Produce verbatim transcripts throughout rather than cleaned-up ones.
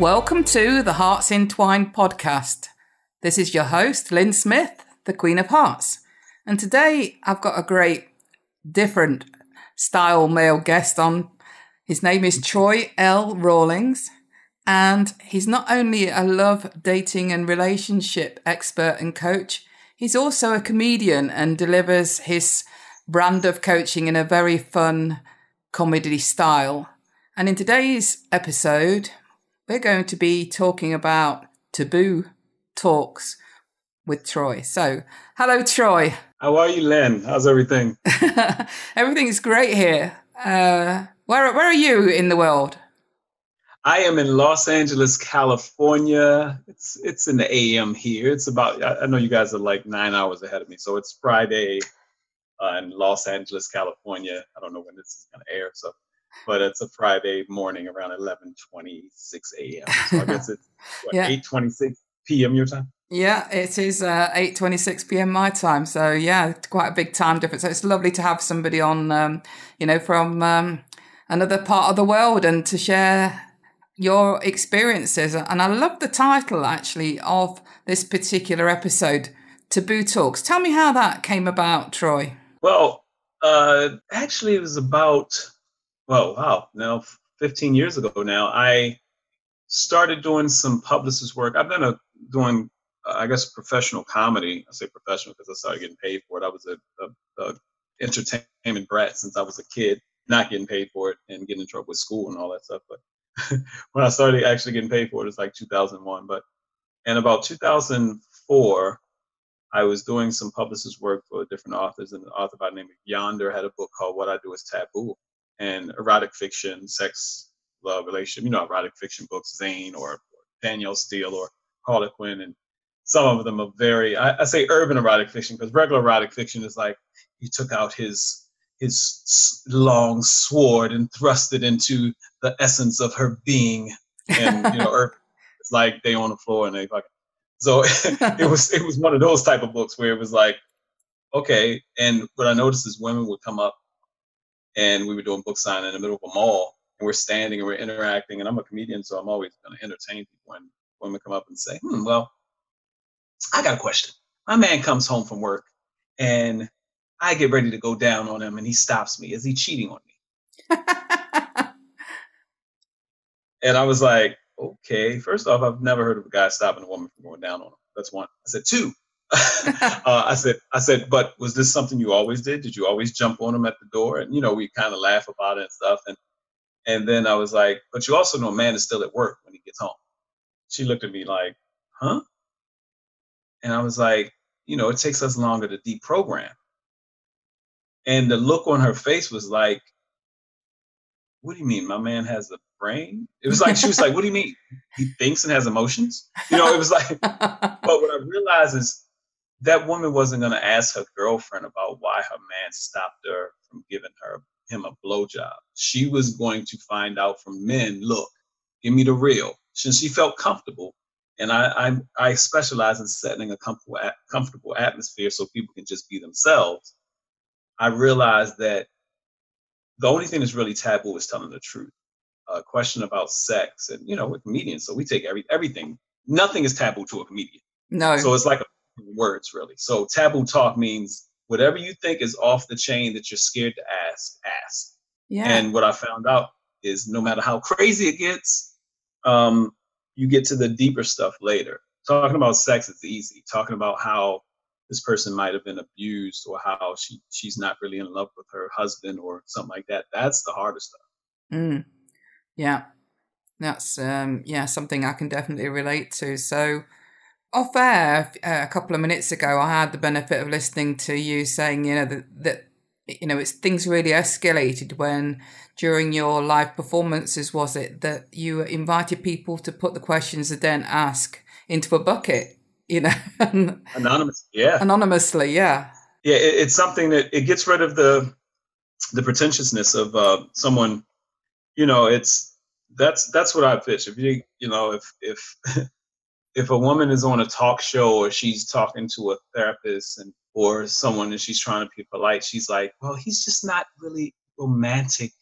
Welcome to the Hearts Entwined podcast. This is your host, Lynn Smith, the Queen of Hearts. And today I've got a great different style male guest on. His name is Troy L. Rawlings. And he's not only a love, dating and relationship expert and coach, he's also a comedian and delivers his brand of coaching in a very fun comedy style. And in today's episode, we're going to be talking about taboo talks with Troy. So, hello, Troy. How are you, Len? How's everything? Everything's great here. Uh, where, where are you in the world? I am in Los Angeles, California. It's it's in the A M here. It's about, I know you guys are like nine hours ahead of me. So it's Friday uh, in Los Angeles, California. I don't know when this is going to air, so. But it's a Friday morning around eleven twenty-six a.m. So I guess it's what, yeah. eight twenty-six p.m. your time? Yeah, it is uh, eight twenty-six p.m. my time. So, yeah, it's quite a big time difference. So it's lovely to have somebody on, um, you know, from um, another part of the world and to share your experiences. And I love the title, actually, of this particular episode, Taboo Talks. Tell me how that came about, Troy. Well, uh, actually, it was about... Well, wow, now fifteen years ago now, I started doing some publicist work. I've been a, doing, uh, I guess, professional comedy. I say professional because I started getting paid for it. I was an entertainment brat since I was a kid, not getting paid for it and getting in trouble with school and all that stuff. But when I started actually getting paid for it, it was like two thousand one. But in about two thousand four, I was doing some publicist work for different authors, and an author by the name of Yonder had a book called What I Do Is Taboo. And erotic fiction, sex, love, relationship, you know, erotic fiction books, Zane or, or Daniel Steele or Harlequin. And some of them are very, I, I say urban erotic fiction because regular erotic fiction is like he took out his his long sword and thrust it into the essence of her being. And, you know, urban, it's like they on the floor and they fucking. So it was it was one of those type of books where it was like, okay. And what I noticed is women would come up. And we were doing book signing in the middle of a mall, and we're standing and we're interacting. And I'm a comedian, so I'm always going to entertain people. And women come up and say, hmm, well, I got a question. My man comes home from work, and I get ready to go down on him, and he stops me. Is he cheating on me? And I was like, okay, first off, I've never heard of a guy stopping a woman from going down on him. That's one. I said, two. uh, I said, I said, but was this something you always did? Did you always jump on them at the door? And, you know, we kind of laugh about it and stuff. And and then I was like, but you also know a man is still at work when he gets home. She looked at me like, huh? And I was like, you know, it takes us longer to deprogram. And the look on her face was like, what do you mean? My man has a brain? It was like, she was like, what do you mean? He thinks and has emotions? You know, it was like, but what I realized is, that woman wasn't going to ask her girlfriend about why her man stopped her from giving her him a blowjob. She was going to find out from men, look, give me the real. Since she felt comfortable, and I I, I specialize in setting a comfortable, comfortable atmosphere so people can just be themselves, I realized that the only thing that's really taboo is telling the truth. A question about sex, and, you know, we're comedians, so we take every everything. Nothing is taboo to a comedian. No. So it's like a words, really. So taboo talk means whatever you think is off the chain that you're scared to ask, ask. Yeah. And what I found out is no matter how crazy it gets, um, you get to the deeper stuff later. Talking about sex is easy. Talking about how this person might have been abused or how she, she's not really in love with her husband or something like that. That's the harder stuff. Mm. Yeah. That's, um, yeah, something I can definitely relate to. So, off air uh, a couple of minutes ago, I had the benefit of listening to you saying, you know, that, that you know, it's things really escalated when during your live performances, was it, that you invited people to put the questions and then ask into a bucket, you know? Anonymously, yeah. Anonymously, yeah. Yeah, it, it's something that it gets rid of the the pretentiousness of uh, someone, you know, it's, that's that's what I pitch. If you, you know, if if if a woman is on a talk show or she's talking to a therapist and or someone and she's trying to be polite, she's like, well, he's just not really romantic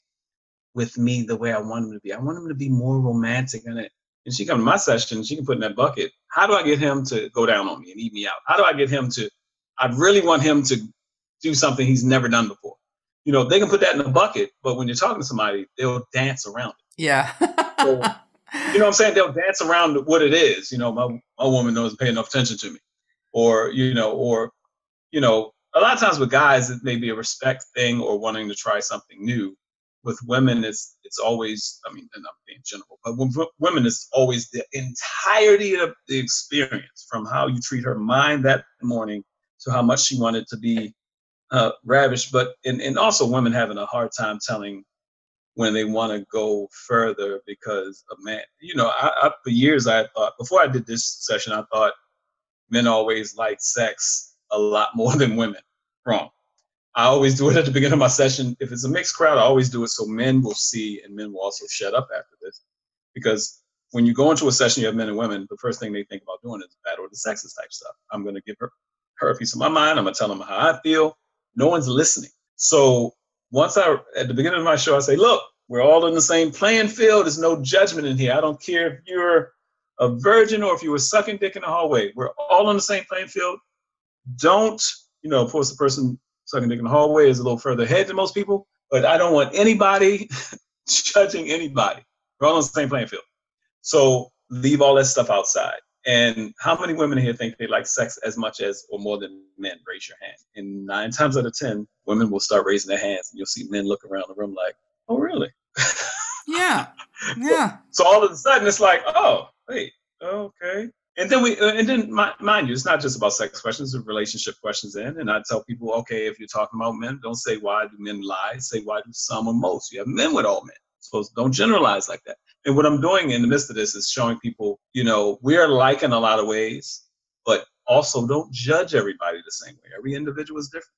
with me the way I want him to be. I want him to be more romantic. And, it, and she comes to my session, she can put in that bucket. How do I get him to go down on me and eat me out? How do I get him to, I really want him to do something he's never done before. You know, they can put that in a bucket, but when you're talking to somebody, they'll dance around it. Yeah. So, you know what I'm saying? They'll dance around what it is. You know, my, my woman doesn't pay enough attention to me. Or, you know, or, you know, a lot of times with guys, it may be a respect thing or wanting to try something new. With women, it's it's always, I mean, and I'm being general, but with women, it's always the entirety of the experience, from how you treat her mind that morning to how much she wanted to be uh, ravished. But, and, and also women having a hard time telling when they want to go further because a man, you know, I, I, for years I thought, before I did this session, I thought men always like sex a lot more than women. Wrong. I always do it at the beginning of my session. If it's a mixed crowd, I always do it so men will see and men will also shut up after this. Because when you go into a session, you have men and women, the first thing they think about doing is battle of the sexes type stuff. I'm going to give her, her a piece of my mind. I'm going to tell them how I feel. No one's listening. So once I, at the beginning of my show, I say, look, we're all in the same playing field. There's no judgment in here. I don't care if you're a virgin or if you were sucking dick in the hallway. We're all on the same playing field. Don't, you know, of course, the person sucking dick in the hallway is a little further ahead than most people, but I don't want anybody judging anybody. We're all on the same playing field. So leave all that stuff outside. And how many women here think they like sex as much as or more than men? Raise your hand. And nine times out of ten, women will start raising their hands, and you'll see men look around the room like, oh, really? Yeah, yeah. So, so all of a sudden, it's like, oh, wait, okay. And then we, and then mind you, it's not just about sex questions, there's relationship questions in. And I tell people, okay, if you're talking about men, don't say why do men lie, say why do some or most. You have men with all men. So don't generalize like that. And what I'm doing in the midst of this is showing people, you know, we are alike in a lot of ways, but also don't judge everybody the same way. Every individual is different.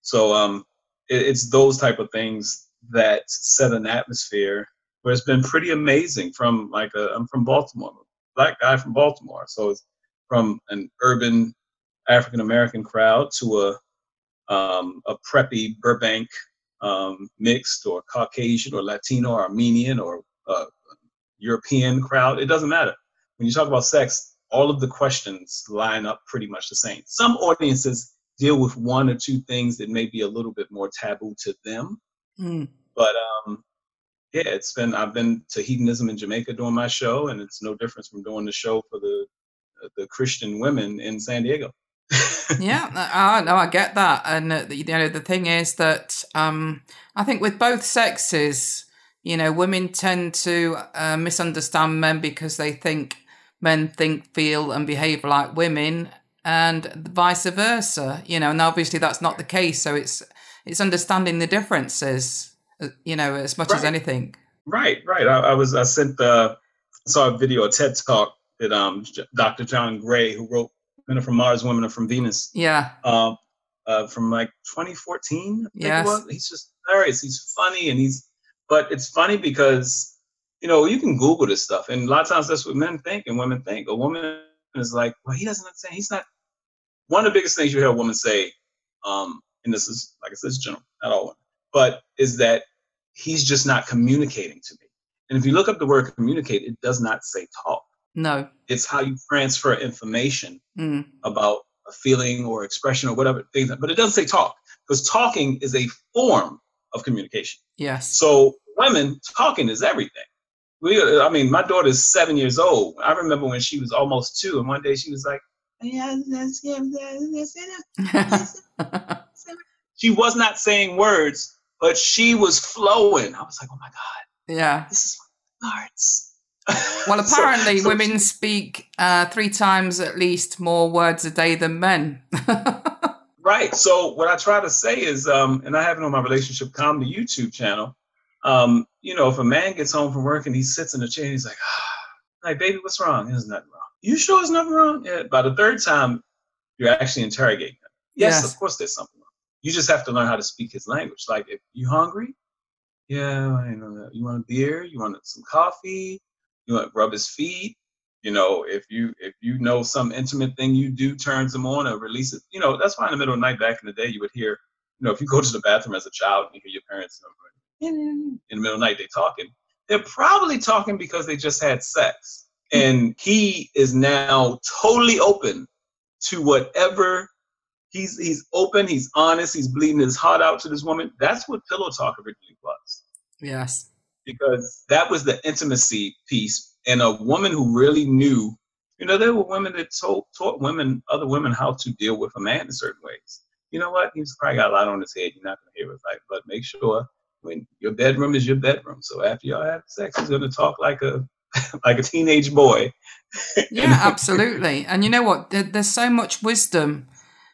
So um, it, it's those type of things that set an atmosphere where it's been pretty amazing. From like, a, I'm from Baltimore. Black guy from Baltimore. So it's from an urban African-American crowd to a, um, a preppy Burbank um, mixed or Caucasian or Latino or Armenian or uh, European crowd. It doesn't matter. When you talk about sex, all of the questions line up pretty much the same. Some audiences deal with one or two things that may be a little bit more taboo to them. Mm. But um yeah, it's been, I've been to hedonism in Jamaica doing my show, and it's no difference from doing the show for the the Christian women in San Diego. Yeah, I know, I get that. And, uh, you know, the thing is that um, I think with both sexes, you know, women tend to uh, misunderstand men because they think men think, feel, and behave like women, and vice versa, you know, and obviously that's not the case. So it's it's understanding the differences, you know, as much right. as anything. Right, right. I, I was, I sent the, I saw a video, a TED Talk that um, Doctor John Gray, who wrote Men Are from Mars, Women Are from Venus. Yeah. Um, uh, from like twenty fourteen, I think yes. it was. He's just hilarious. He's funny, and he's, but it's funny because, you know, you can Google this stuff, and a lot of times that's what men think and women think. A woman is like, well, he doesn't understand. He's not, one of the biggest things you hear a woman say, um, and this is, like I said, it's general, not all women, but is that he's just not communicating to me. And if you look up the word communicate, it does not say talk. No. It's how you transfer information mm. about a feeling or expression or whatever things, but it doesn't say talk, because talking is a form of communication. Yes. So women, talking is everything. We, I mean, my daughter's seven years old. I remember when she was almost two, and one day she was like, yeah, that's it. She was not saying words, but she was flowing. I was like, oh my God. Yeah. This is arts. Well, apparently so, so women speak uh, three times at least more words a day than men. Right. So what I try to say is, um, and I have it on my Relationship Calm, the YouTube channel. Um, you know, if a man gets home from work and he sits in the chair and he's like, ah, like, baby, what's wrong? There's nothing wrong. You sure there's nothing wrong? Yeah. By the third time, you're actually interrogating him. Yes, yes, of course there's something wrong. You just have to learn how to speak his language. Like, if you hungry, yeah, I know that. You want a beer? You want some coffee? You want to rub his feet? You know, if you if you know some intimate thing you do turns him on or releases, you know, that's why in the middle of the night back in the day you would hear, you know, if you go to the bathroom as a child and you hear your parents in the middle of the night they talking, they're probably talking because they just had sex. And he is now totally open to whatever. He's he's open, he's honest, he's bleeding his heart out to this woman. That's what pillow talk originally was. Yes. Because that was the intimacy piece. And a woman who really knew, you know, there were women that told, taught women, other women, how to deal with a man in certain ways. You know what? He's probably got a lot on his head. You're not going to hear his life. But make sure when your bedroom is your bedroom. So after y'all have sex, he's going to talk like a like a teenage boy. Yeah, absolutely. And you know what? There, there's so much wisdom,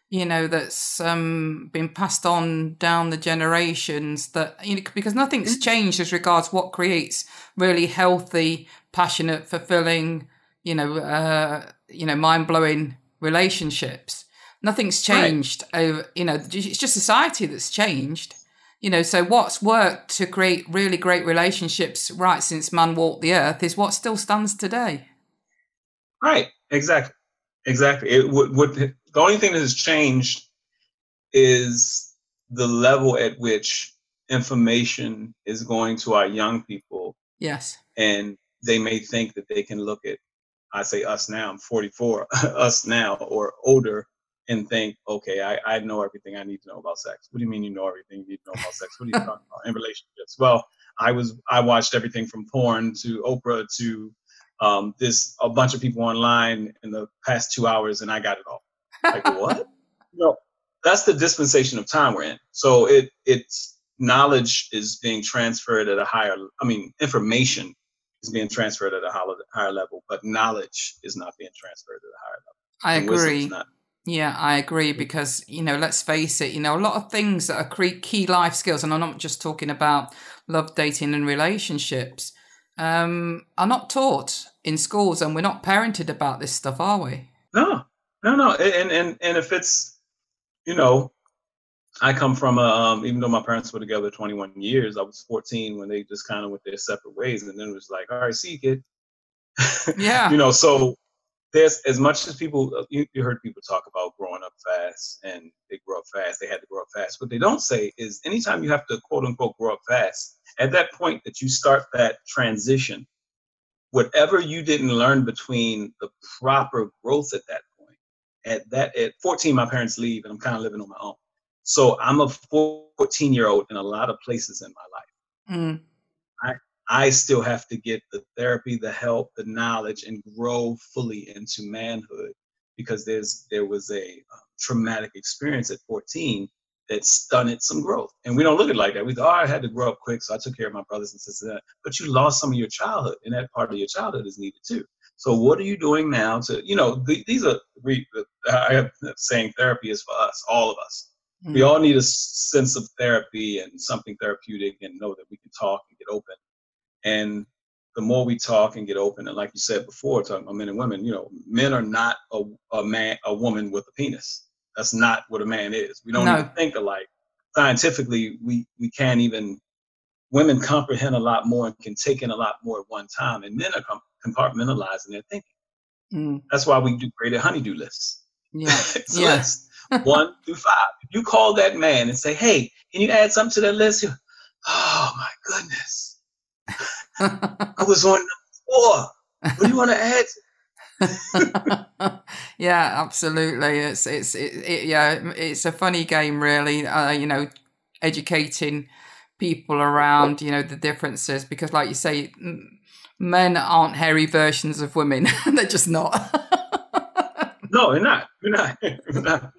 you know, that's um, been passed on down the generations that, you know, because nothing's changed as regards what creates really healthy, passionate, fulfilling, you know, uh, you know, mind-blowing relationships. Nothing's changed. Right. Over, you know, it's just society that's changed, you know, so what's worked to create really great relationships right since man walked the earth is what still stands today. Right. Exactly. Exactly. It would, would, the only thing that has changed is the level at which information is going to our young people. Yes. And they may think that they can look at, I say us now, I'm forty-four, us now or older, and think, okay, I, I know everything I need to know about sex. What do you mean you know everything you need to know about sex? What are you talking about? And relationships. Well, I was, I watched everything from porn to Oprah to um, this, a bunch of people online in the past two hours and I got it all. Like, what? No, that's the dispensation of time we're in. So it it's knowledge is being transferred at a higher, I mean, information is being transferred at a higher, higher level, but knowledge is not being transferred at a higher level. I and agree. Not. Yeah, I agree because, you know, let's face it, you know, a lot of things that are key life skills, and I'm not just talking about love, dating and relationships, um, are not taught in schools, and we're not parented about this stuff, are we? No. No, no, and, and and if it's, you know, I come from a, um, even though my parents were together twenty-one years, I was fourteen when they just kind of went their separate ways, and then it was like, all right, see you, kid. Yeah. You know, so there's, as much as people, you, you heard people talk about growing up fast, and they grew up fast, they had to grow up fast. What they don't say is anytime you have to, quote unquote, grow up fast, at that point that you start that transition, whatever you didn't learn between the proper growth at that At that, at fourteen, my parents leave, and I'm kind of living on my own. So I'm a fourteen-year-old in a lot of places in my life. Mm. I I still have to get the therapy, the help, the knowledge, and grow fully into manhood because there's there was a um, traumatic experience at fourteen that stunted some growth. And we don't look at it like that. We thought, oh, I had to grow up quick, so I took care of my brothers and sisters. But you lost some of your childhood, and that part of your childhood is needed too. So what are you doing now to, you know, th- these are, we, I am saying therapy is for us, all of us. Mm. We all need a sense of therapy and something therapeutic and know that we can talk and get open. And the more we talk and get open, and like you said before, talking about men and women, you know, men are not a, a man, a woman with a penis. That's not what a man is. We don't no. even think alike. Scientifically, we, we can't even, women comprehend a lot more and can take in a lot more at one time, and men are com- compartmentalizing their thinking. Mm. That's why we do graded honeydew lists. Yeah. So yeah. Lists one through five. If you call that man and say, hey, can you add something to that list? You're, oh my goodness. I was on number four. What do you want to add? Yeah, absolutely. It's, it's, it, it, yeah, it's a funny game really, uh, you know, educating people around, you know, the differences, because like you say, men aren't hairy versions of women. They're just not. No, they're not. They're not. They're not.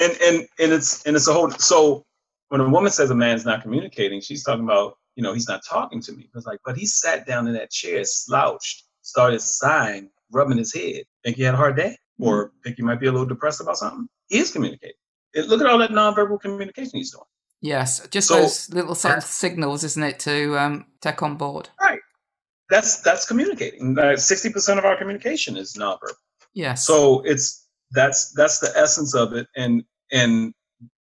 And and and it's and it's a whole. So when a woman says a man's not communicating, she's talking about, you know, he's not talking to me. It's like, but he sat down in that chair, slouched, started sighing, rubbing his head. Think he had a hard day, or think he might be a little depressed about something. He is communicating. It, look at all that nonverbal communication he's doing. Yes, just so, those little sort of signals, isn't it, to um, take on board. Right. That's that's communicating. Sixty percent of our communication is nonverbal. Yes. So it's that's that's the essence of it, and and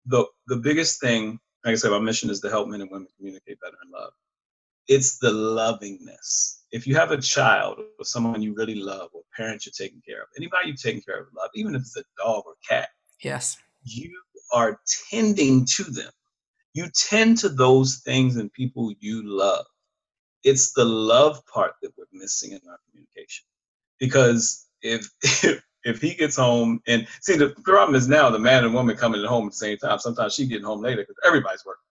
the the biggest thing, like I said, my mission is to help men and women communicate better in love. It's the lovingness. If you have a child or someone you really love, or parents you're taking care of, anybody you're taking care of, love, even if it's a dog or cat. Yes. You are tending to them. You tend to those things and people you love. It's the love part that we're missing in our communication. Because if if, if he gets home, and see, the problem is now the man and woman coming home at the same time. Sometimes she's getting home later because everybody's working.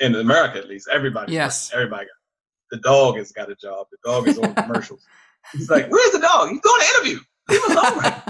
In America, at least, everybody's yes. working. Everybody got, the dog has got a job. The dog is on commercials. He's like, where's the dog? He's going to interview. Leave him alone right.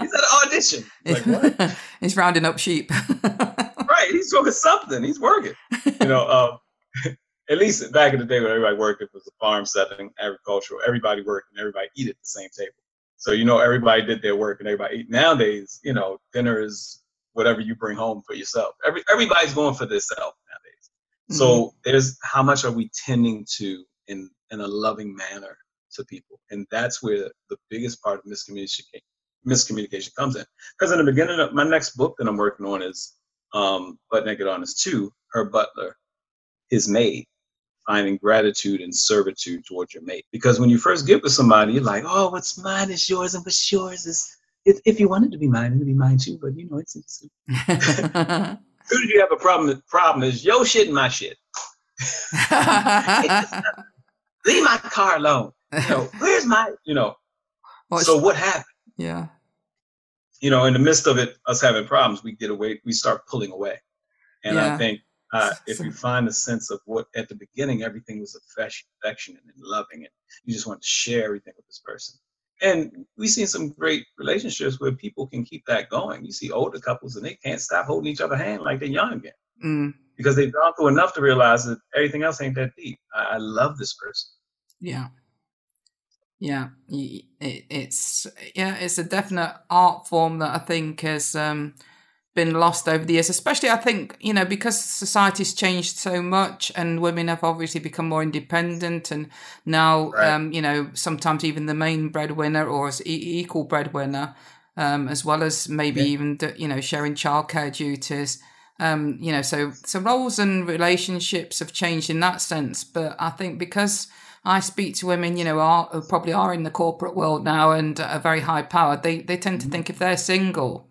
He's at an audition. He's like, what? He's rounding up sheep. Right. He's doing something. He's working. You know, um, at least back in the day when everybody worked, it was a farm setting, agricultural. Everybody worked and everybody eat at the same table. So, you know, everybody did their work and everybody ate. Nowadays, you know, dinner is whatever you bring home for yourself. Every, everybody's going for themselves nowadays. Mm-hmm. So there's how much are we tending to in, in a loving manner to people? And that's where the biggest part of miscommunication miscommunication comes in. Because in the beginning of my next book that I'm working on is um, But Naked Honest two, Her Butler, His Maid, Finding Gratitude and Servitude Towards Your Mate. Because when you first get with somebody, you're like, oh, what's mine is yours, and what's yours is, if, if you wanted to be mine, it would be mine too, but you know, it's, it's who did you have a problem? Problem is your shit and my shit. Leave my car alone. You know, where's my, you know. Well, so what happened? Yeah. You know, in the midst of it, us having problems, we get away, we start pulling away. And yeah. I think uh, if you find a sense of what, at the beginning, everything was affectionate and loving, and you just want to share everything with this person. And we've seen some great relationships where people can keep that going. You see older couples and they can't stop holding each other's hand like they're young again. Mm. Because they've gone through enough to realize that everything else ain't that deep. I, I love this person. Yeah. Yeah, it, it's yeah, it's a definite art form that I think has um, been lost over the years, especially I think, you know, because society's changed so much and women have obviously become more independent and now, right. um, you know, sometimes even the main breadwinner or as equal breadwinner, um, as well as maybe yeah. even, you know, sharing childcare duties. Um, you know, so, so roles and relationships have changed in that sense. But I think because I speak to women, you know, are, who probably are in the corporate world now and are very high powered. They they tend to think if they're single,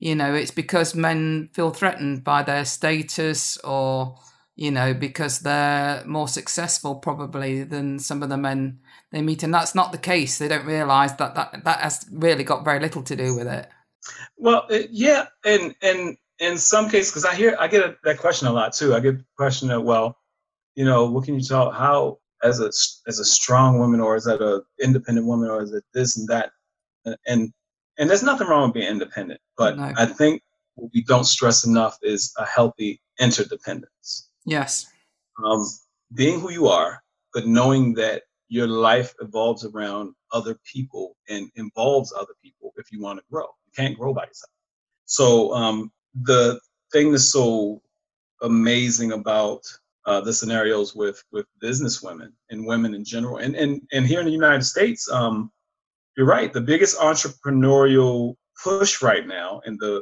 you know, it's because men feel threatened by their status or, you know, because they're more successful probably than some of the men they meet. And that's not the case. They don't realize that that, that has really got very little to do with it. Well, it, yeah. And, and in some cases, because I hear, I get a, that question a lot too. I get the question that, well, you know, what can you tell, how, as a as a strong woman, or is that a independent woman, or is it this and that, and and there's nothing wrong with being independent, but no. I think what we don't stress enough is a healthy interdependence. Yes, um, being who you are, but knowing that your life evolves around other people and involves other people if you want to grow. You can't grow by yourself. So um, the thing that's so amazing about Uh, the scenarios with, with business women and women in general. And, and, and here in the United States, um, you're right. The biggest entrepreneurial push right now, and the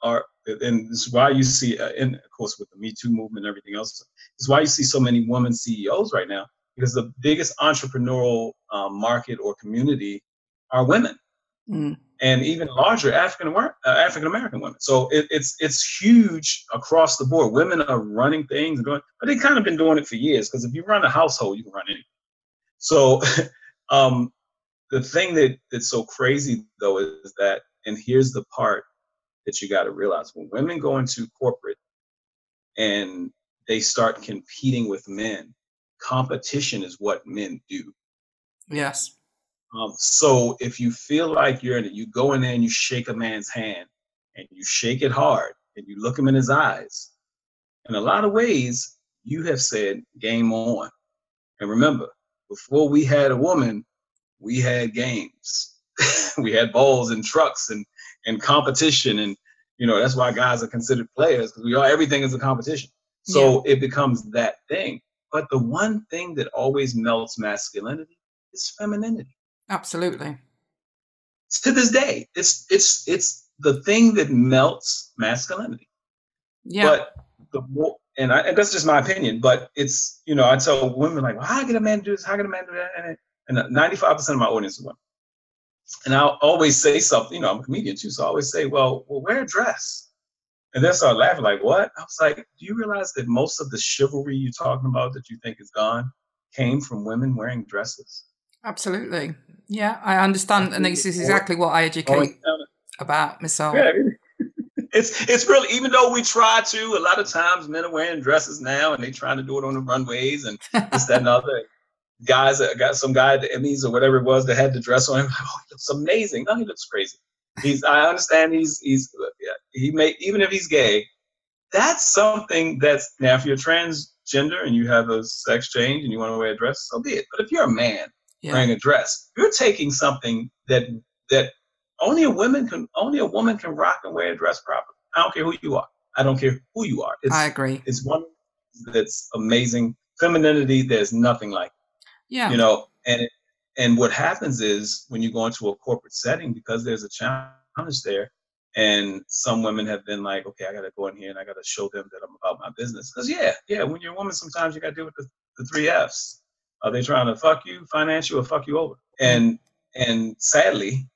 are and this is why you see, uh, and of course with the Me Too movement and everything else, is why you see so many women C E Os right now, because the biggest entrepreneurial uh, market or community are women, mm. and even larger African uh, African American women. So it, it's it's huge across the board. Women are running things and doing, but they've kind of been doing it for years. Because if you run a household, you can run anything. So um, the thing that, that's so crazy though is that, and here's the part that you got to realize: when women go into corporate and they start competing with men, competition is what men do. Yes. Um, so if you feel like you're in it, you go in there and you shake a man's hand and you shake it hard and you look him in his eyes. In a lot of ways, you have said game on. And remember, before we had a woman, we had games. We had balls and trucks and, and competition and, You know, that's why guys are considered players, because we are, everything is a competition. So yeah. It becomes that thing. But the one thing that always melts masculinity is femininity. Absolutely. To this day, it's it's it's the thing that melts masculinity. Yeah. But the more, and, I, and that's just my opinion, but it's, you know, I tell women, like, well, how can a man do this? How can a man do that? And ninety-five percent of my audience is women. And I'll always say something, you know, I'm a comedian too, so I always say, well, well wear a dress. And they started laughing, like, what? I was like, do you realize that most of the chivalry you're talking about that you think is gone came from women wearing dresses? Absolutely. Yeah, I understand. And this is exactly what I educate about myself. Yeah. It's it's really, even though we try to, a lot of times men are wearing dresses now and they're trying to do it on the runways and this, that, and other. Guys, I got some guy at the Emmys or whatever it was that had the dress on him. Oh, he looks amazing. No, he looks crazy. He's, I understand he's, he's, he may, even if he's gay, that's something that's, now if you're transgender and you have a sex change and you want to wear a dress, so be it. But if you're a man yeah. wearing a dress, you're taking something that, that only a woman can, only a woman can rock and wear a dress properly. I don't care who you are. I don't care who you are. It's, I agree. It's one that's amazing. Femininity, there's nothing like it. Yeah. You know, and and what happens is when you go into a corporate setting, because there's a challenge there, and some women have been like, okay, I got to go in here and I got to show them that I'm about my business. Because, yeah, yeah, when you're a woman, sometimes you got to deal with the, the three Fs. Are they trying to fuck you, finance you, or fuck you over? And and sadly,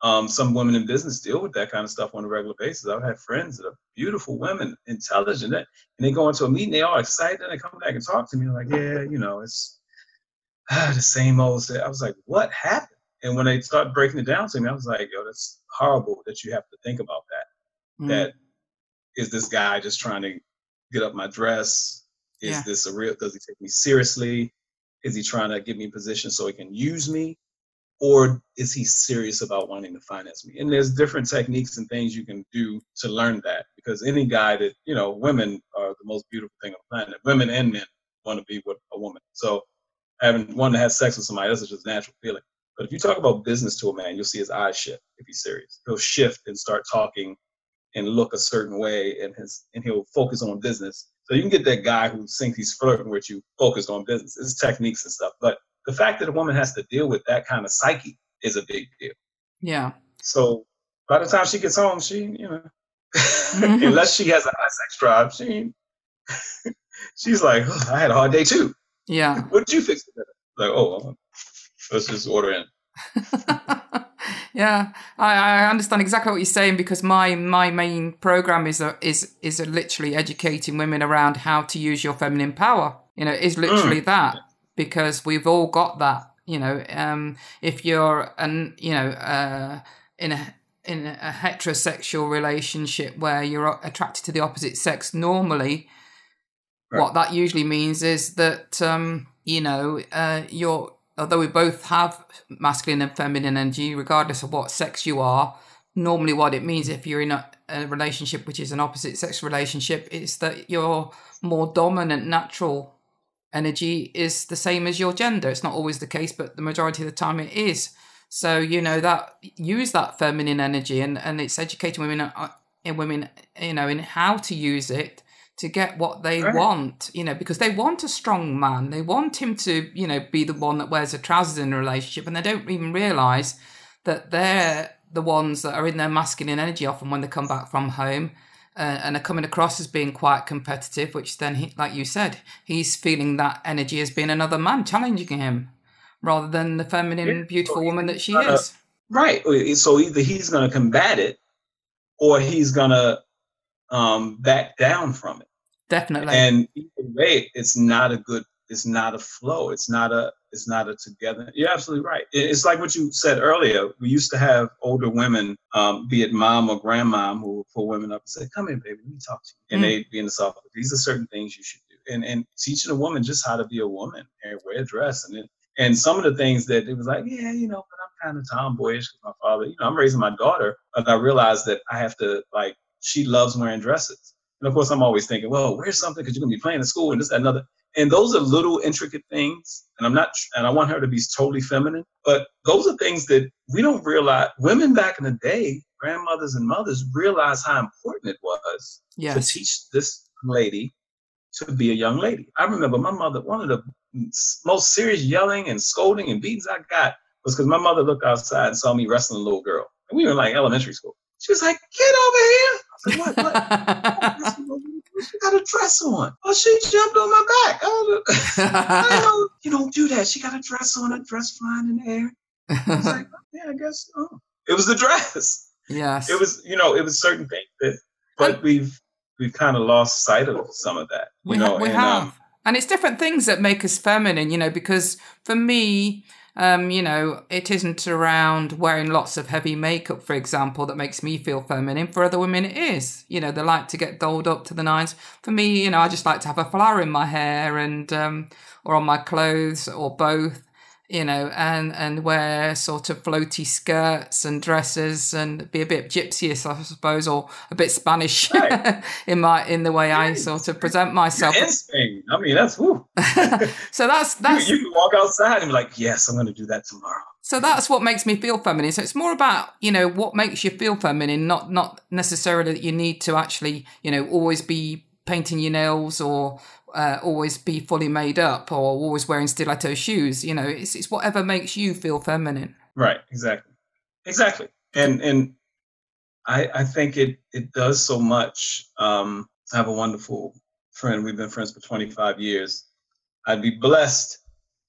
um, some women in business deal with that kind of stuff on a regular basis. I've had friends that are beautiful women, intelligent, and they go into a meeting, they are excited, and they come back and talk to me like, yeah, you know, it's... Ah, the same old shit. I was like, what happened? And when they started breaking it down to me, I was like, yo, that's horrible that you have to think about that. Mm. That is this guy just trying to get up my dress? Is yeah. this a real, does he take me seriously? Is he trying to get me in position so he can use me? Or is he serious about wanting to finance me? And there's different techniques and things you can do to learn that, because any guy that, you know, women are the most beautiful thing on the planet. Women and men want to be with a woman. So having wanting to have sex with somebody, that's just a natural feeling. But if you talk about business to a man, you'll see his eyes shift if he's serious. He'll shift and start talking and look a certain way, and his and he'll focus on business. So you can get that guy who thinks he's flirting with you focused on business. It's techniques and stuff. But the fact that a woman has to deal with that kind of psyche is a big deal. Yeah. So by the time she gets home, she, you know, mm-hmm. unless she has a high sex drive, she she's like, oh, I had a hard day too. Yeah. What did you fix it? Like, oh, let's just order in. Yeah, I, I understand exactly what you're saying, because my my main program is a, is is a literally educating women around how to use your feminine power. You know, it's literally mm. that, because we've all got that. You know, um, if you're an you know uh, in a in a heterosexual relationship where you're attracted to the opposite sex normally. Right. What that usually means is that, um, you know, uh, you're, although we both have masculine and feminine energy, regardless of what sex you are, normally what it means if you're in a, a relationship which is an opposite sex relationship is that your more dominant natural energy is the same as your gender. It's not always the case, but the majority of the time it is. So, you know, that use that feminine energy, and, and it's educating women and women, you know, in how to use it to get what they right. want, you know, because they want a strong man. They want him to, you know, be the one that wears the trousers in a relationship, and they don't even realise that they're the ones that are in their masculine energy often when they come back from home uh, and are coming across as being quite competitive, which then, he, like you said, he's feeling that energy as being another man challenging him rather than the feminine, beautiful woman that she uh, is. Right. So either he's going to combat it or he's going to um, back down from it. Definitely. And either way, it's not a good, it's not a flow. It's not a, it's not a together. You're absolutely right. It's like what you said earlier. We used to have older women, um, be it mom or grandmom, who would pull women up and say, come in, baby, let me talk to you. And mm. they'd be in the soft. These are certain things you should do. And and teaching a woman just how to be a woman and wear a dress. And it, and some of the things that it was like, yeah, you know, but I'm kind of tomboyish because my father, you know, I'm raising my daughter. And I realized that I have to, like, she loves wearing dresses. And of course, I'm always thinking, well, where's something? Because you're going to be playing at school and this, that, and another. And those are little intricate things. And I'm not, and I want her to be totally feminine. But those are things that we don't realize. Women back in the day grandmothers and mothers realized how important it was yes. to teach this lady to be a young lady. I remember my mother, one of the most serious yelling and scolding and beatings I got was because my mother looked outside and saw me wrestling a little girl. And we were in like elementary school. She was like, get over here. I said, what? What? She got a dress on. Oh, she jumped on my back. I I don't, you don't do that. She got a dress on, a dress flying in the air. I was like, oh, yeah, I guess so. It was the dress. Yes. It was, you know, it was certain things that, but and, we've we've kind of lost sight of some of that. You we know, ha- we and, have. Um, and it's different things that make us feminine, you know, because for me, um, you know, it isn't around wearing lots of heavy makeup, for example, that makes me feel feminine. For other women, it is. You know, they like to get dolled up to the nines. For me, you know, I just like to have a flower in my hair and um, or on my clothes or both. You know, and, and wear sort of floaty skirts and dresses and be a bit gypsyish, I suppose, or a bit Spanish right. in my in the way right. I sort of present myself. Instinct. I mean, that's woo. So that's that's. You, you can walk outside and be like, yes, I'm going to do that tomorrow. So that's what makes me feel feminine. So it's more about, you know, what makes you feel feminine, not not necessarily that you need to actually, you know, always be painting your nails or. Uh, always be fully made up or always wearing stiletto shoes. You know, it's it's whatever makes you feel feminine. Right, exactly. Exactly. And and I I think it, it does so much. Um, I have a wonderful friend. We've been friends for twenty-five years. I'd be blessed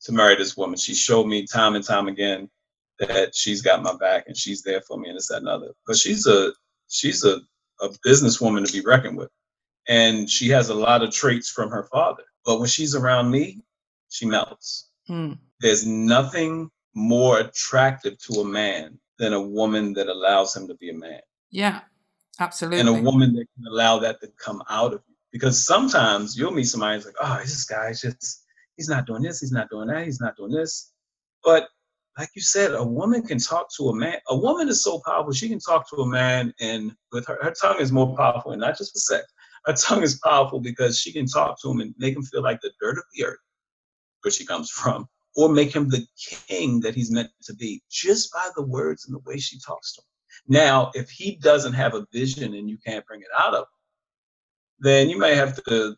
to marry this woman. She showed me time and time again that she's got my back and she's there for me and this, that, and other. But she's a she's a, a businesswoman to be reckoned with. And she has a lot of traits from her father. But when she's around me, she melts. Mm. There's nothing more attractive to a man than a woman that allows him to be a man. Yeah, absolutely. And a woman that can allow that to come out of you. Because sometimes you'll meet somebody who's like, oh, this guy's just, he's not doing this, he's not doing that, he's not doing this. But like you said, a woman can talk to a man. A woman is so powerful. She can talk to a man, and with her, her tongue is more powerful, and not just for sex. Her tongue is powerful because she can talk to him and make him feel like the dirt of the earth, where she comes from, or make him the king that he's meant to be just by the words and the way she talks to him. Now, if he doesn't have a vision and you can't bring it out of him, then you may have to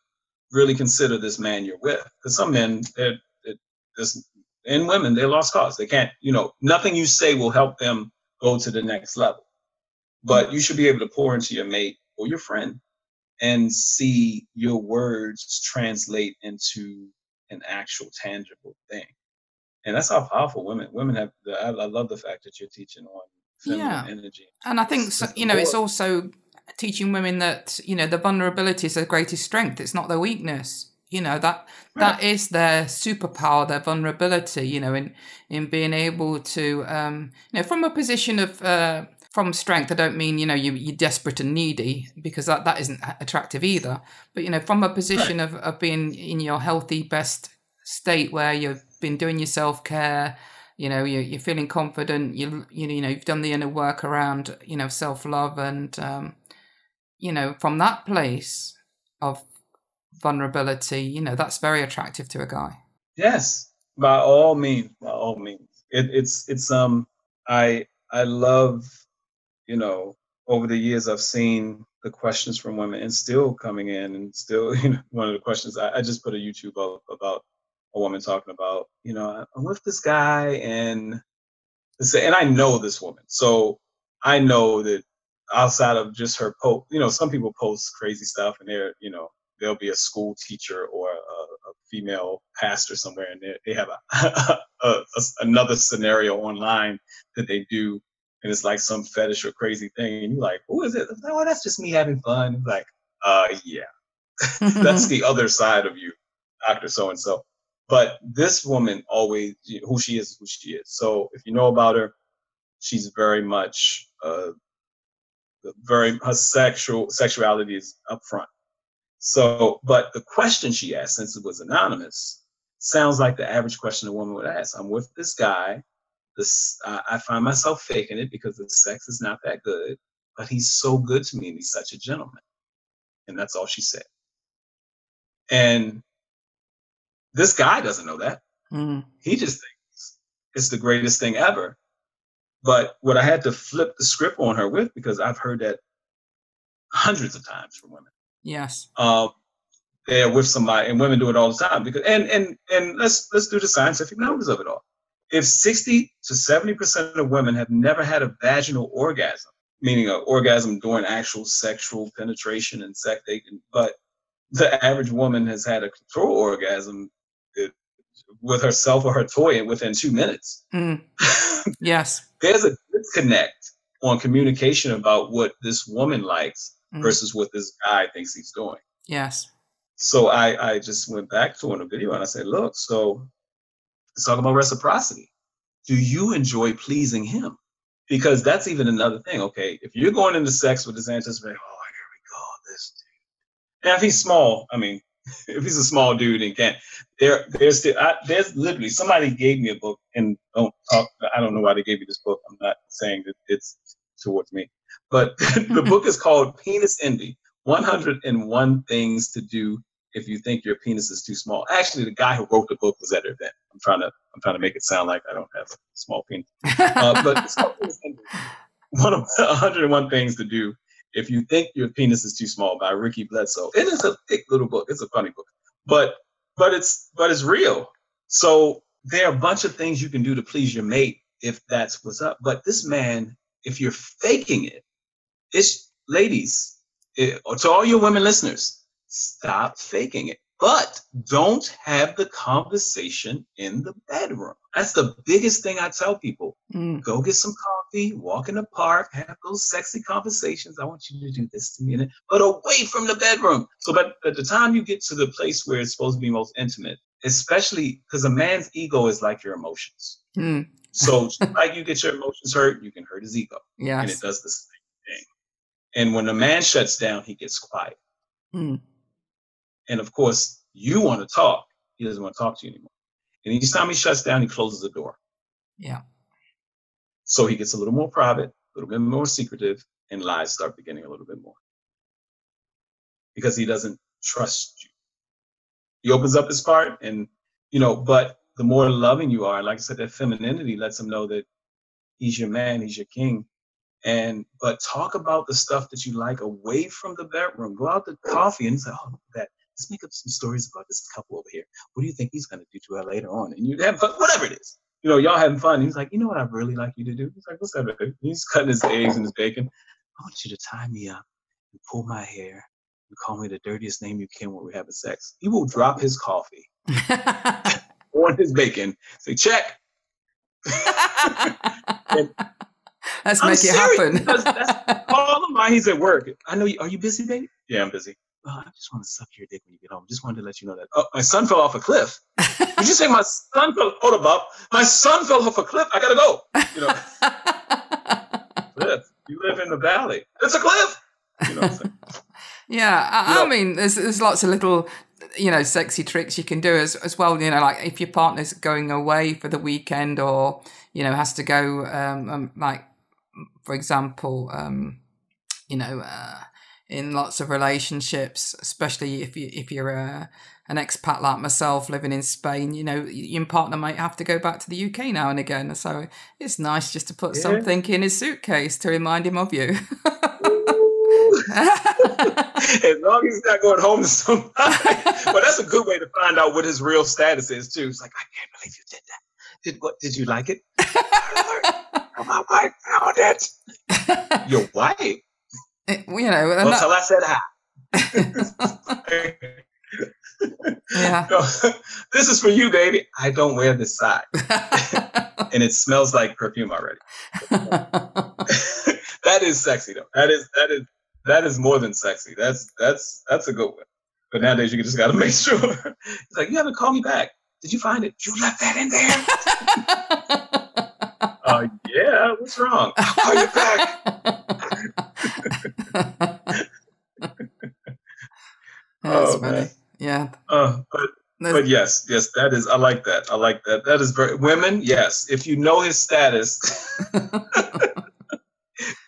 really consider this man you're with. Because some men they're, they're just, and women, they're lost cause. They can't, you know, nothing you say will help them go to the next level. But you should be able to pour into your mate or your friend and see your words translate into an actual tangible thing. And that's how powerful women, women have, I, I love the fact that you're teaching on feminine yeah. energy. And I think, so, you know, it's also teaching women that, you know, the vulnerability is their greatest strength. It's not their weakness. You know, that, right. that is their superpower, their vulnerability, you know, in, in being able to, um, you know, from a position of, uh, From strength, I don't mean, you know, you, you're desperate and needy because that, that isn't attractive either. But, you know, from a position right. of, of being in your healthy, best state where you've been doing your self-care, you know, you're, you're feeling confident, you, you know, you've done the inner work around, you know, self-love and, um, you know, from that place of vulnerability, you know, that's very attractive to a guy. Yes, by all means, by all means. It, it's, it's, um, I, I love... You know, over the years, I've seen the questions from women and still coming in and still, you know, one of the questions I, I just put a YouTube up about a woman talking about, you know, I'm with this guy and and I know this woman. So I know that outside of just her post, you know, some people post crazy stuff and they're, you know, they'll be a school teacher or a, a female pastor somewhere and they have a, a, a, another scenario online that they do. And it's like some fetish or crazy thing. And you're like, who is it? Like, oh, that's just me having fun. It's like, uh, yeah, that's the other side of you, Doctor So-and-so. But this woman always, who she is, who she is. So if you know about her, she's very much, uh, very, her sexual sexuality is up front. So, but the question she asked, since it was anonymous, sounds like the average question a woman would ask. I'm with this guy. This, uh, I find myself faking it because the sex is not that good, but he's so good to me and he's such a gentleman. And that's all she said. And this guy doesn't know that. Mm. He just thinks it's the greatest thing ever. But what I had to flip the script on her with, because I've heard that hundreds of times from women. Yes. Um, they're with somebody, and women do it all the time. Because and and and let's let's do the scientific numbers of it all. If sixty to seventy percent of women have never had a vaginal orgasm, meaning an orgasm during actual sexual penetration and sex, they can, but the average woman has had a control orgasm with herself or her toy within two minutes. Mm. Yes. There's a disconnect on communication about what this woman likes mm. versus what this guy thinks he's doing. Yes. So I, I just went back to on a video and I said, look, so let's talk about reciprocity. Do you enjoy pleasing him? Because that's even another thing. Okay, if you're going into sex with this anticipation, oh, here we go, this dude. And if he's small, I mean, if he's a small dude and can't, there, there's, the, I, there's literally somebody gave me a book, and don't talk. I don't know why they gave you this book. I'm not saying that it's towards me, but the book is called Penis Envy: one hundred and one Things to Do If You Think Your Penis Is Too Small. Actually, the guy who wrote the book was at an event. I'm trying to, I'm trying to make it sound like I don't have a small penis, uh, but it's called Penis Envy: one of one hundred and one Things to Do If You Think Your Penis Is Too Small, by Ricky Bledsoe. It is a thick little book. It's a funny book, but but it's but it's real. So there are a bunch of things you can do to please your mate if that's what's up. But this man, if you're faking it, it's ladies, it, or to all your women listeners, stop faking it. But don't have the conversation in the bedroom. That's the biggest thing I tell people. Mm. Go get some coffee, walk in the park, have those sexy conversations. I want you to do this to me, but away from the bedroom. So but at the time you get to the place where it's supposed to be most intimate, especially because a man's ego is like your emotions. Mm. So just like you get your emotions hurt, you can hurt his ego. Yes. And it does the same thing. And when the man shuts down, he gets quiet. Mm. And of course, you want to talk. He doesn't want to talk to you anymore. And each time he shuts down, he closes the door. Yeah. So he gets a little more private, a little bit more secretive, and lies start beginning a little bit more. Because he doesn't trust you. He opens up his part, and, you know, but the more loving you are, like I said, that femininity lets him know that he's your man, he's your king. And but talk about the stuff that you like away from the bedroom. Go out to coffee and say, oh, that. Let's make up some stories about this couple over here. What do you think he's going to do to her later on? And you have fun, whatever it is. You know, y'all having fun. And he's like, you know what I'd really like you to do? He's like, what's that, baby? He's cutting his eggs and his bacon. I want you to tie me up and pull my hair and call me the dirtiest name you can when we're having sex. He will drop his coffee or his bacon. Say, check. and, Let's I'm make it happen. That's all of mine. He's at work. I know you. Are you busy, baby? Yeah, I'm busy. Well, I just want to suck your dick when you get home. Just wanted to let you know that. Oh, my son fell off a cliff. Did you say my son fell? Hold up, Bob. My son fell off a cliff. I gotta go. You know, cliff. You live in the valley. It's a cliff. You know what I'm saying? Yeah, I, you know, I mean, there's there's lots of little, you know, sexy tricks you can do as as well. You know, like if your partner's going away for the weekend, or you know, has to go, um, um like for example, um, you know. Uh, in lots of relationships, especially if you if you're a, an expat like myself living in Spain, you know, your partner might have to go back to the U K now and again. So it's nice just to put yeah. something in his suitcase to remind him of you. As long as he's not going home to somebody. Well, that's a good way to find out what his real status is too. It's like, I can't believe you did that. Did what? Did you like it? Oh, my wife found it. Your wife. It, you know, well, not... until I said hi. Yeah. No, this is for you, baby. I don't wear this side, and it smells like perfume already. That is sexy, though. That is that is that is more than sexy. That's that's that's a good one. But nowadays, you just got to make sure. It's like, you haven't called me back. Did you find it? You left that in there. Oh uh, yeah. What's wrong? I'll call you back. Oh, man. Yeah. Uh, but, but yes, yes, that is. I like that. I like that. That is very women. Yes, if you know his status,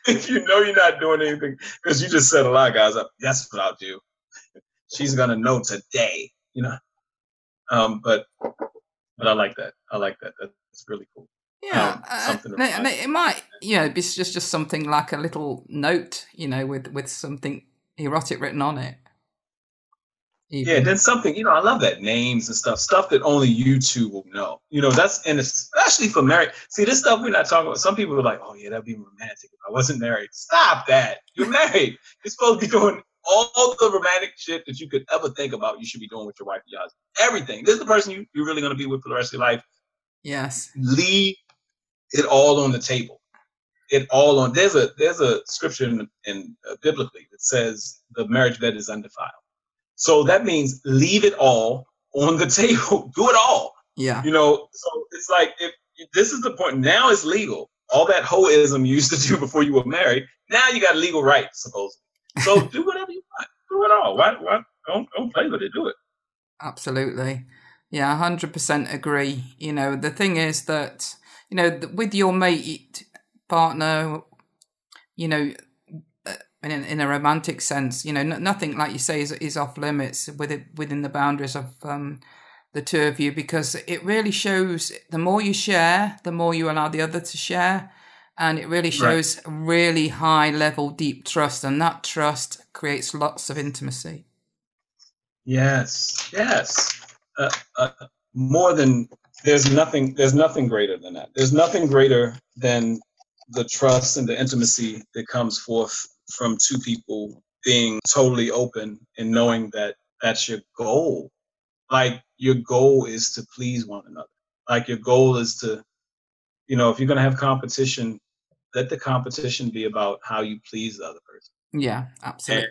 if you know you're not doing anything, because you just set a lot of guys up. That's what I'll do. She's gonna know today, you know. Um, but but I like that. I like that. That's really cool. Yeah, um, something uh, no, no, it might, you know, be just, just something like a little note, you know, with, with something erotic written on it. Even. Yeah, that's something, you know, I love that, names and stuff, stuff that only you two will know. You know, that's, and especially for married. See, this stuff we're not talking about. Some people are like, oh, yeah, that'd be romantic if I wasn't married. Stop that. You're married. You're supposed to be doing all the romantic shit that you could ever think about. You should be doing with your wife, your husband. Everything. This is the person you, you're really going to be with for the rest of your life. Yes. Leave it all on the table. It all on. There's a there's a scripture in, in uh, biblically that says the marriage bed is undefiled. So that means leave it all on the table. Do it all. Yeah. You know. So it's like if, if this is the point. Now it's legal. All that hoism you used to do before you were married. Now you got legal rights, supposedly. So do whatever you want. Do it all. Why? Why? Don't don't play with it. Do it. Absolutely. Yeah, one hundred percent agree. You know, the thing is that, you know, with your mate, partner, you know, in a, in a romantic sense, you know, nothing, like you say, is, is off limits within, within the boundaries of um, the two of you, because it really shows the more you share, the more you allow the other to share. And it really shows right. really high level, deep trust. And that trust creates lots of intimacy. Yes, yes. Uh, uh, more than there's nothing there's nothing greater than that. There's nothing greater than the trust and the intimacy that comes forth from two people being totally open and knowing that that's your goal. Like, your goal is to please one another. Like, your goal is to, you know, if you're going to have competition, let the competition be about how you please the other person. Yeah, absolutely.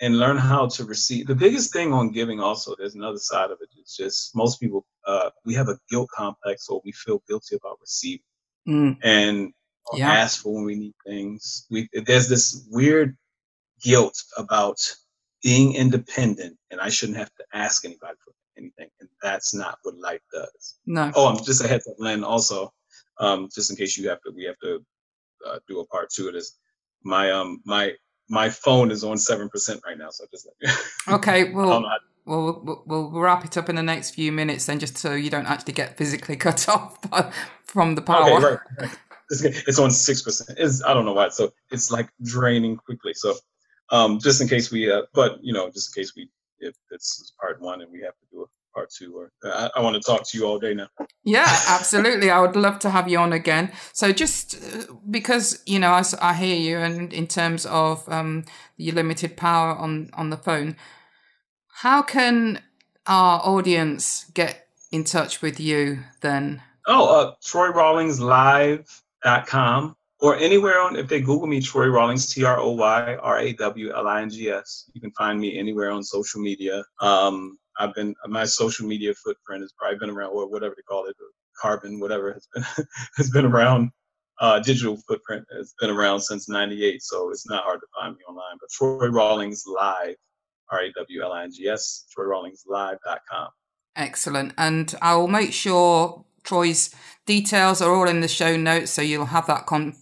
And, and learn how to receive. The biggest thing on giving also, there's another side of it. It's just most people, uh, we have a guilt complex, or we feel guilty about receiving mm. and yeah. ask for when we need things. We, there's this weird guilt about being independent, and I shouldn't have to ask anybody for anything. And that's not what life does. No. Oh, I'm just a heads up, Lynn, also, um, just in case you have to, we have to uh, do a part two of this. My, um, my, My phone is on seven percent right now, so just let me... Okay, well, we'll, we'll, we'll wrap it up in the next few minutes then, just so you don't actually get physically cut off by, from the power. Okay, right, right. It's, it's on six percent. It's, I don't know why. So it's like draining quickly. So um, just in case we... Uh, but, you know, just in case we... If it's part one and we have to do a part two, or I, I want to talk to you all day now. Yeah, absolutely. I would love to have you on again. So just because, you know, I, I hear you, and in terms of um, your limited power on, on the phone, how can our audience get in touch with you then? Oh, uh, Troy Rawlings Live dot com, or anywhere on, if they Google me, Troy Rawlings, T R O Y R A W L I N G S. You can find me anywhere on social media. Um, I've been, my social media footprint has probably been around, or whatever they call it, carbon, whatever has been, has been around, uh, digital footprint has been around since ninety-eight. So it's not hard to find me online, but Troy Rawlings Live, R A W L I N G S, Troy Rawlings Live dot com. Excellent. And I will make sure Troy's details are all in the show notes, so you'll have that con-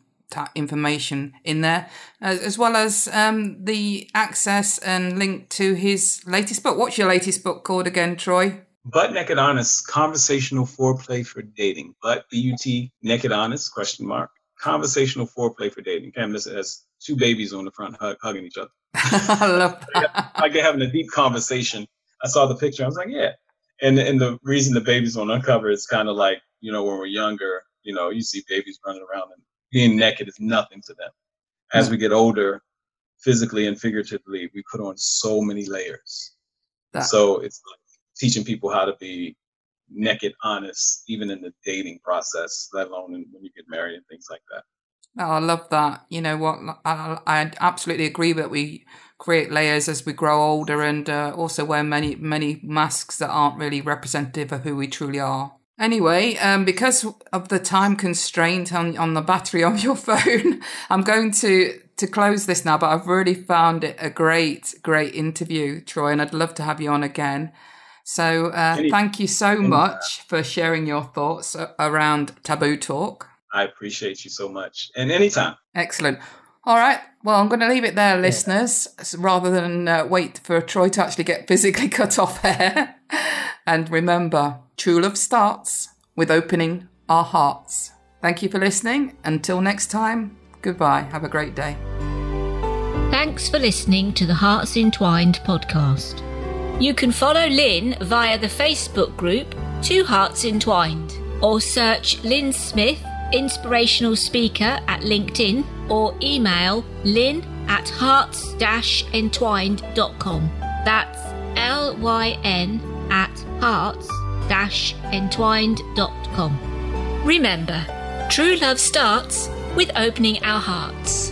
information in there, as, as well as um, the access and link to his latest book. What's your latest book called again, Troy? But Naked Honest, Conversational Foreplay for Dating. But, B U T, Naked Honest, question mark, Conversational Foreplay for Dating. Cam, this has two babies on the front hug, hugging each other. I love that. Like they're having a deep conversation. I saw the picture. I was like, yeah. And, and the reason the babies on the cover is kind of like, you know, when we're younger, you know, you see babies running around and being naked is nothing to them. As we get older, physically and figuratively, we put on so many layers. That. So it's like teaching people how to be naked, honest, even in the dating process, let alone when you get married and things like that. Oh, I love that. You know what? I, I absolutely agree that we create layers as we grow older, and uh, also wear many, many masks that aren't really representative of who we truly are. Anyway, um, because of the time constraint on, on the battery on your phone, I'm going to, to close this now, but I've really found it a great, great interview, Troy, and I'd love to have you on again. So uh, thank you so much for sharing your thoughts around Taboo Talk. I appreciate you so much. And anytime. Excellent. All right. Well, I'm going to leave it there, listeners, rather than uh, wait for Troy to actually get physically cut off there. And remember, true love starts with opening our hearts. Thank you for listening. Until next time, goodbye. Have a great day. Thanks for listening to the Hearts Entwined podcast. You can follow Lynn via the Facebook group Two Hearts Entwined, or search Lynn Smith, inspirational speaker, at LinkedIn, or email lynn at hearts dash entwined dot com. That's L Y N at hearts dash entwined dot com. Remember, true love starts with opening our hearts.